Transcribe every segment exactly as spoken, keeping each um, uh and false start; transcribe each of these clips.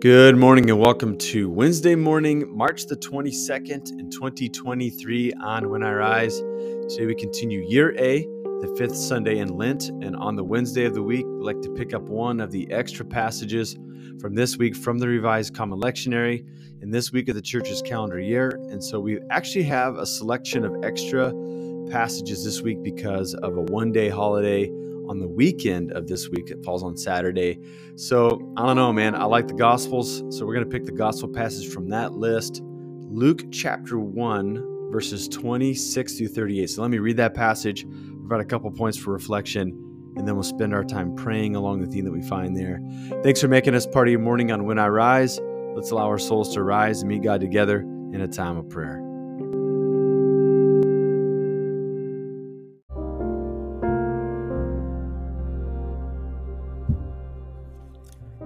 Good morning and welcome to Wednesday morning, March the twenty-second in twenty twenty-three on When I Rise. Today we continue Year A, the fifth Sunday in Lent, and on the Wednesday of the week, we'd like to pick up one of the extra passages from this week from the Revised Common Lectionary and this week of the Church's calendar year. And so we actually have a selection of extra passages this week because of a one-day holiday on the weekend of this week. It falls on Saturday. So I don't know, man, I like the Gospels. So we're going to pick the Gospel passage from that list, Luke chapter one, verses twenty-six through thirty-eight. So let me read that passage, provide a couple points for reflection, and then we'll spend our time praying along the theme that we find there. Thanks for making us part of your morning on When I Rise. Let's allow our souls to rise and meet God together in a time of prayer.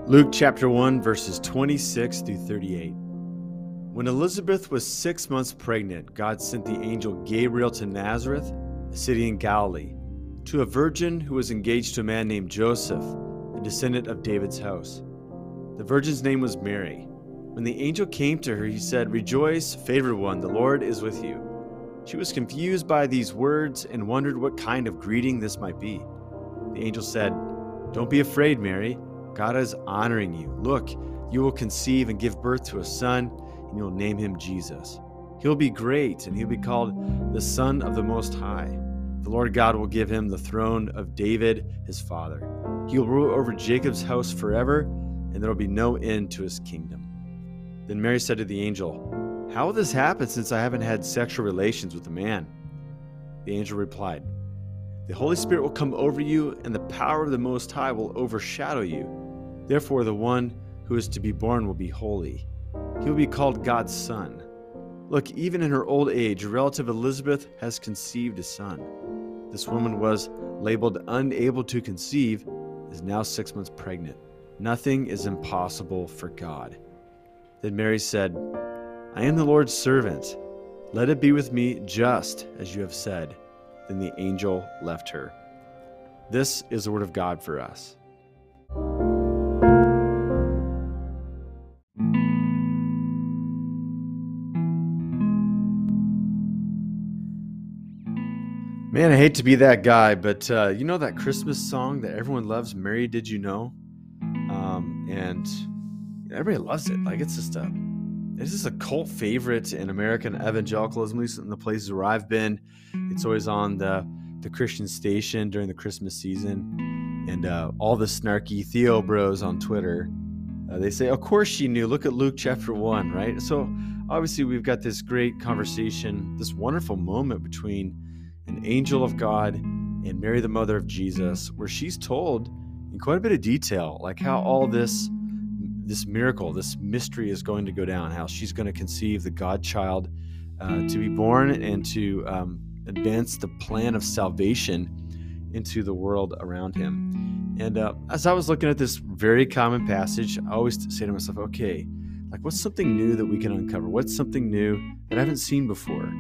Luke chapter one, verses twenty-six through thirty-eight. When Elizabeth was six months pregnant, God sent the angel Gabriel to Nazareth, a city in Galilee, to a virgin who was engaged to a man named Joseph, a descendant of David's house. The virgin's name was Mary. When the angel came to her, he said, "Rejoice, favored one, the Lord is with you." She was confused by these words and wondered what kind of greeting this might be. The angel said, "Don't be afraid, Mary. God is honoring you. Look, you will conceive and give birth to a son, and you will name him Jesus. He will be great, and he will be called the Son of the Most High. The Lord God will give him the throne of David, his father. He will rule over Jacob's house forever, and there will be no end to his kingdom." Then Mary said to the angel, "How will this happen since I haven't had sexual relations with a man?" The angel replied, "The Holy Spirit will come over you, and the power of the Most High will overshadow you. Therefore, the one who is to be born will be holy. He will be called God's Son. Look, even in her old age, your relative Elizabeth has conceived a son." This woman was labeled unable to conceive, is now six months pregnant. Nothing is impossible for God. Then Mary said, "I am the Lord's servant. Let it be with me just as you have said." Then the angel left her. This is the word of God for us. Man, I hate to be that guy, but uh, you know that Christmas song that everyone loves, "Mary, Did You Know?" Um, and everybody loves it. Like, it's just a, it's just a cult favorite in American evangelicalism, at least in the places where I've been. It's always on the, the Christian station during the Christmas season. And uh, all the snarky Theo bros on Twitter, uh, they say, "Of course she knew. Look at Luke chapter one," right? So obviously we've got this great conversation, this wonderful moment between an angel of God and Mary, the mother of Jesus, where she's told in quite a bit of detail, like how all this, this miracle, this mystery is going to go down, how she's going to conceive the God child uh, to be born and to um, advance the plan of salvation into the world around him. And uh, as I was looking at this very common passage, I always say to myself, okay, like what's something new that we can uncover? What's something new that I haven't seen before?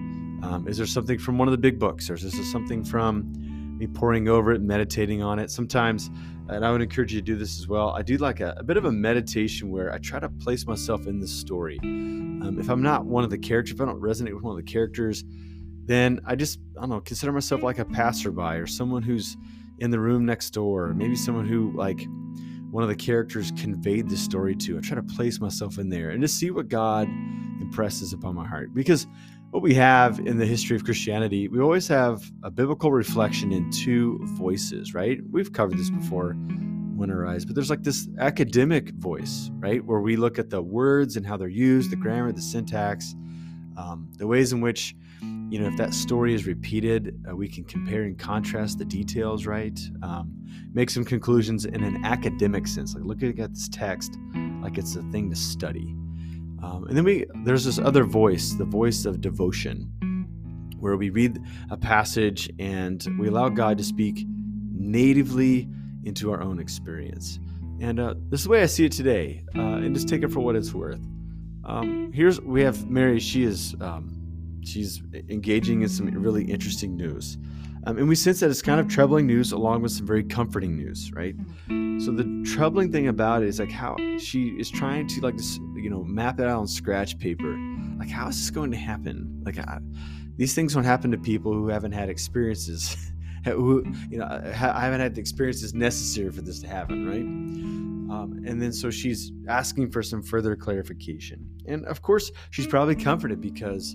Um, is there something from one of the big books, or is this something from me poring over it and meditating on it? Sometimes, and I would encourage you to do this as well, I do like a, a bit of a meditation where I try to place myself in the story. Um, if I'm not one of the characters, if I don't resonate with one of the characters, then I just, I don't know, consider myself like a passerby or someone who's in the room next door, or maybe someone who like one of the characters conveyed the story to. I try to place myself in there and just see what God impresses upon my heart. Because what we have in the history of Christianity, we always have a biblical reflection in two voices, right? We've covered this before, When I Rise, but there's like this academic voice, right? Where we look at the words and how they're used, the grammar, the syntax, um, the ways in which, you know, if that story is repeated, uh, we can compare and contrast the details, right? Um, make some conclusions in an academic sense, like looking at this text like it's a thing to study. Um, and then we there's this other voice, the voice of devotion, where we read a passage and we allow God to speak natively into our own experience. And uh, this is the way I see it today, uh, and just take it for what it's worth. Um, here's we have Mary. She is um, she's engaging in some really interesting news. Um, and we sense that it's kind of troubling news along with some very comforting news, right? So the troubling thing about it is like how she is trying to like, you know, map it out on scratch paper. Like, how is this going to happen? Like, I, these things don't happen to people who haven't had experiences, who, you know, I haven't had the experiences necessary for this to happen, right? Um, and then so she's asking for some further clarification. And of course, she's probably comforted because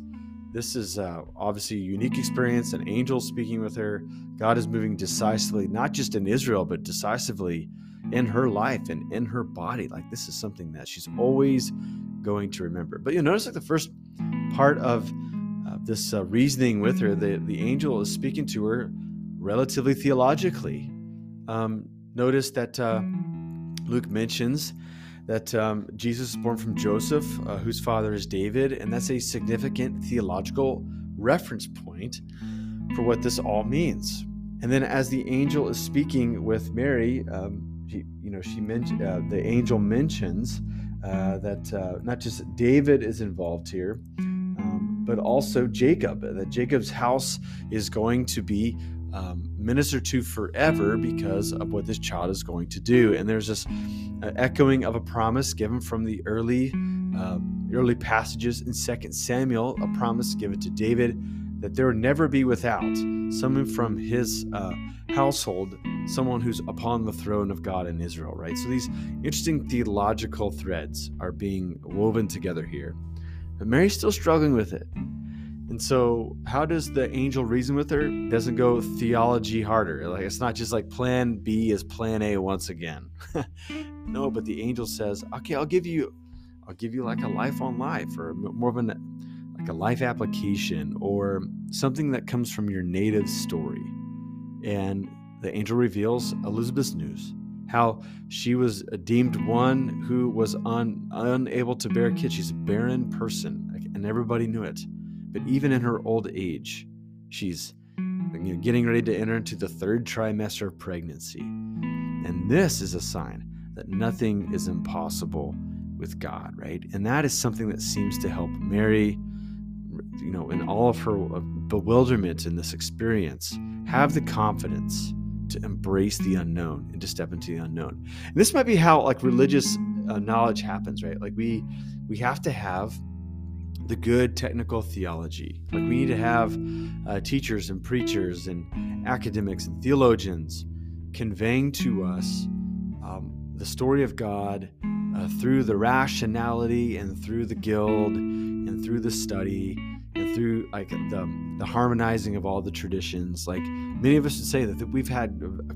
this is uh, obviously a unique experience, an angel speaking with her. God is moving decisively, not just in Israel, but decisively in her life and in her body. Like, this is something that she's always going to remember. But you'll notice like the first part of uh, this uh, reasoning with her, the, the angel is speaking to her relatively theologically. Um, notice that... Uh, Luke mentions that um, Jesus is born from Joseph, uh, whose father is David, and that's a significant theological reference point for what this all means. And then, as the angel is speaking with Mary, um, she, you know, she mentioned uh, the angel mentions uh, that uh, not just David is involved here, um, but also Jacob. That Jacob's house is going to be Um, minister to forever because of what this child is going to do. And there's this uh, echoing of a promise given from the early uh, early passages in Second Samuel, a promise given to David that there would never be without someone from his uh, household, someone who's upon the throne of God in Israel, right? So these interesting theological threads are being woven together here. But Mary's still struggling with it. And so how does the angel reason with her? Doesn't go theology harder. Like, it's not just like plan B is plan A once again. No, but the angel says, okay, I'll give you, I'll give you like a life on life or more of an, like a life application or something that comes from your native story. And the angel reveals Elizabeth's news, how she was deemed one who was un, unable to bear kids. She's a barren person and everybody knew it. But even in her old age, she's you know, getting ready to enter into the third trimester of pregnancy. And this is a sign that nothing is impossible with God, right? And that is something that seems to help Mary, you know, in all of her bewilderment in this experience, have the confidence to embrace the unknown and to step into the unknown. And this might be how like religious uh, knowledge happens, right? Like we we have to have the good technical theology. Like we need to have uh, teachers and preachers and academics and theologians conveying to us um, the story of God uh, through the rationality and through the guild and through the study and through like the, the harmonizing of all the traditions. Like many of us would say that, that we've had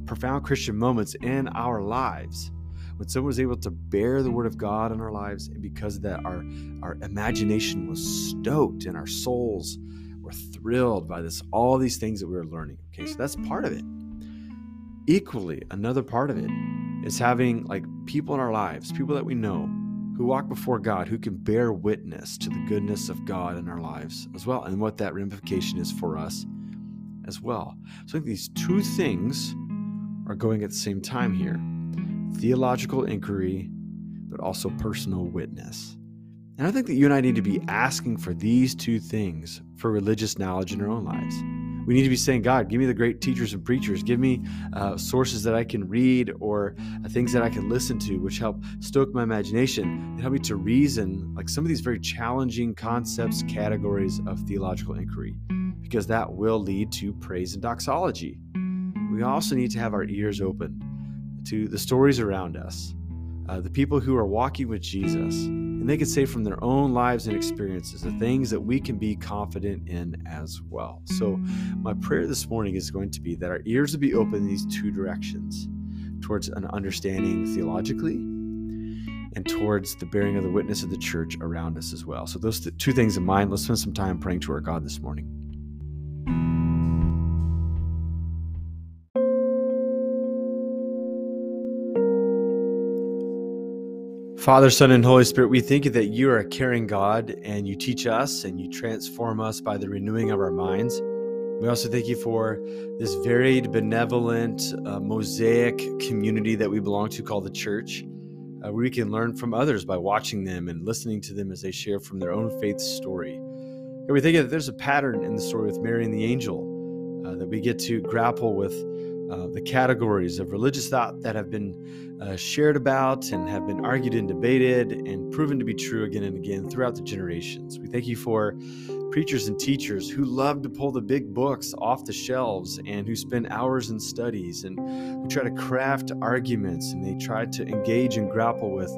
profound Christian moments in our lives when someone was able to bear the word of God in our lives, and because of that, our, our imagination was stoked and our souls were thrilled by this, all these things that we were learning. Okay, so that's part of it. Equally, another part of it is having like people in our lives, people that we know who walk before God, who can bear witness to the goodness of God in our lives as well, and what that ramification is for us as well. So I think these two things are going at the same time here. Theological inquiry, but also personal witness. And I think that you and I need to be asking for these two things for religious knowledge in our own lives. We need to be saying, God, give me the great teachers and preachers. Give me uh, sources that I can read or uh, things that I can listen to, which help stoke my imagination and help me to reason like some of these very challenging concepts, categories of theological inquiry, because that will lead to praise and doxology. We also need to have our ears open to the stories around us, uh, the people who are walking with Jesus, and they can say from their own lives and experiences the things that we can be confident in as well. So my prayer this morning is going to be that our ears will be open in these two directions, towards an understanding theologically and towards the bearing of the witness of the church around us as well. So those th- two things in mind, let's spend some time praying to our God this morning. Father, Son, and Holy Spirit, we thank you that you are a caring God and you teach us and you transform us by the renewing of our minds. We also thank you for this varied, benevolent, uh, mosaic community that we belong to called the church, uh, where we can learn from others by watching them and listening to them as they share from their own faith story. And we thank you that there's a pattern in the story with Mary and the angel, uh, that we get to grapple with uh, the categories of religious thought that have been uh, shared about and have been argued and debated and proven to be true again and again throughout the generations. We thank you for preachers and teachers who love to pull the big books off the shelves and who spend hours in studies and who try to craft arguments, and they try to engage and grapple with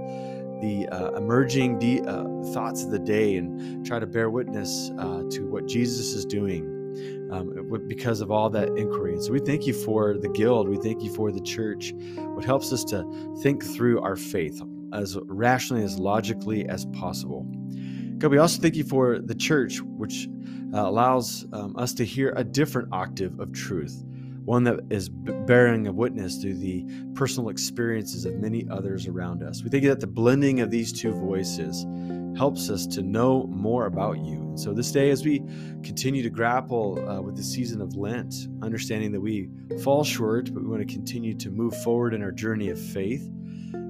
the uh, emerging de- uh, thoughts of the day and try to bear witness uh, to what Jesus is doing um, because of all that inquiry. And so we thank you for the guild. We thank you for the church. What helps us to think through our faith as rationally, as logically as possible. God, we also thank you for the church, which uh, allows um, us to hear a different octave of truth, one that is bearing a witness through the personal experiences of many others around us. We think that the blending of these two voices helps us to know more about you. And so this day, as we continue to grapple uh, with the season of Lent, understanding that we fall short, but we want to continue to move forward in our journey of faith.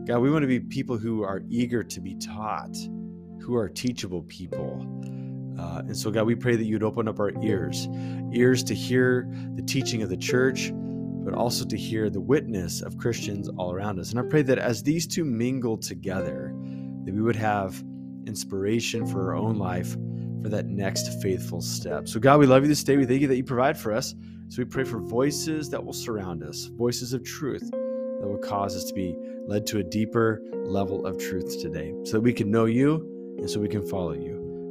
God, we want to be people who are eager to be taught, who are teachable people. Uh, and so, God, we pray that you'd open up our ears, ears to hear the teaching of the church, but also to hear the witness of Christians all around us. And I pray that as these two mingle together, that we would have inspiration for our own life, for that next faithful step. So, God, we love you this day. We thank you that you provide for us. So we pray for voices that will surround us, voices of truth that will cause us to be led to a deeper level of truth today, so that we can know you and so we can follow you.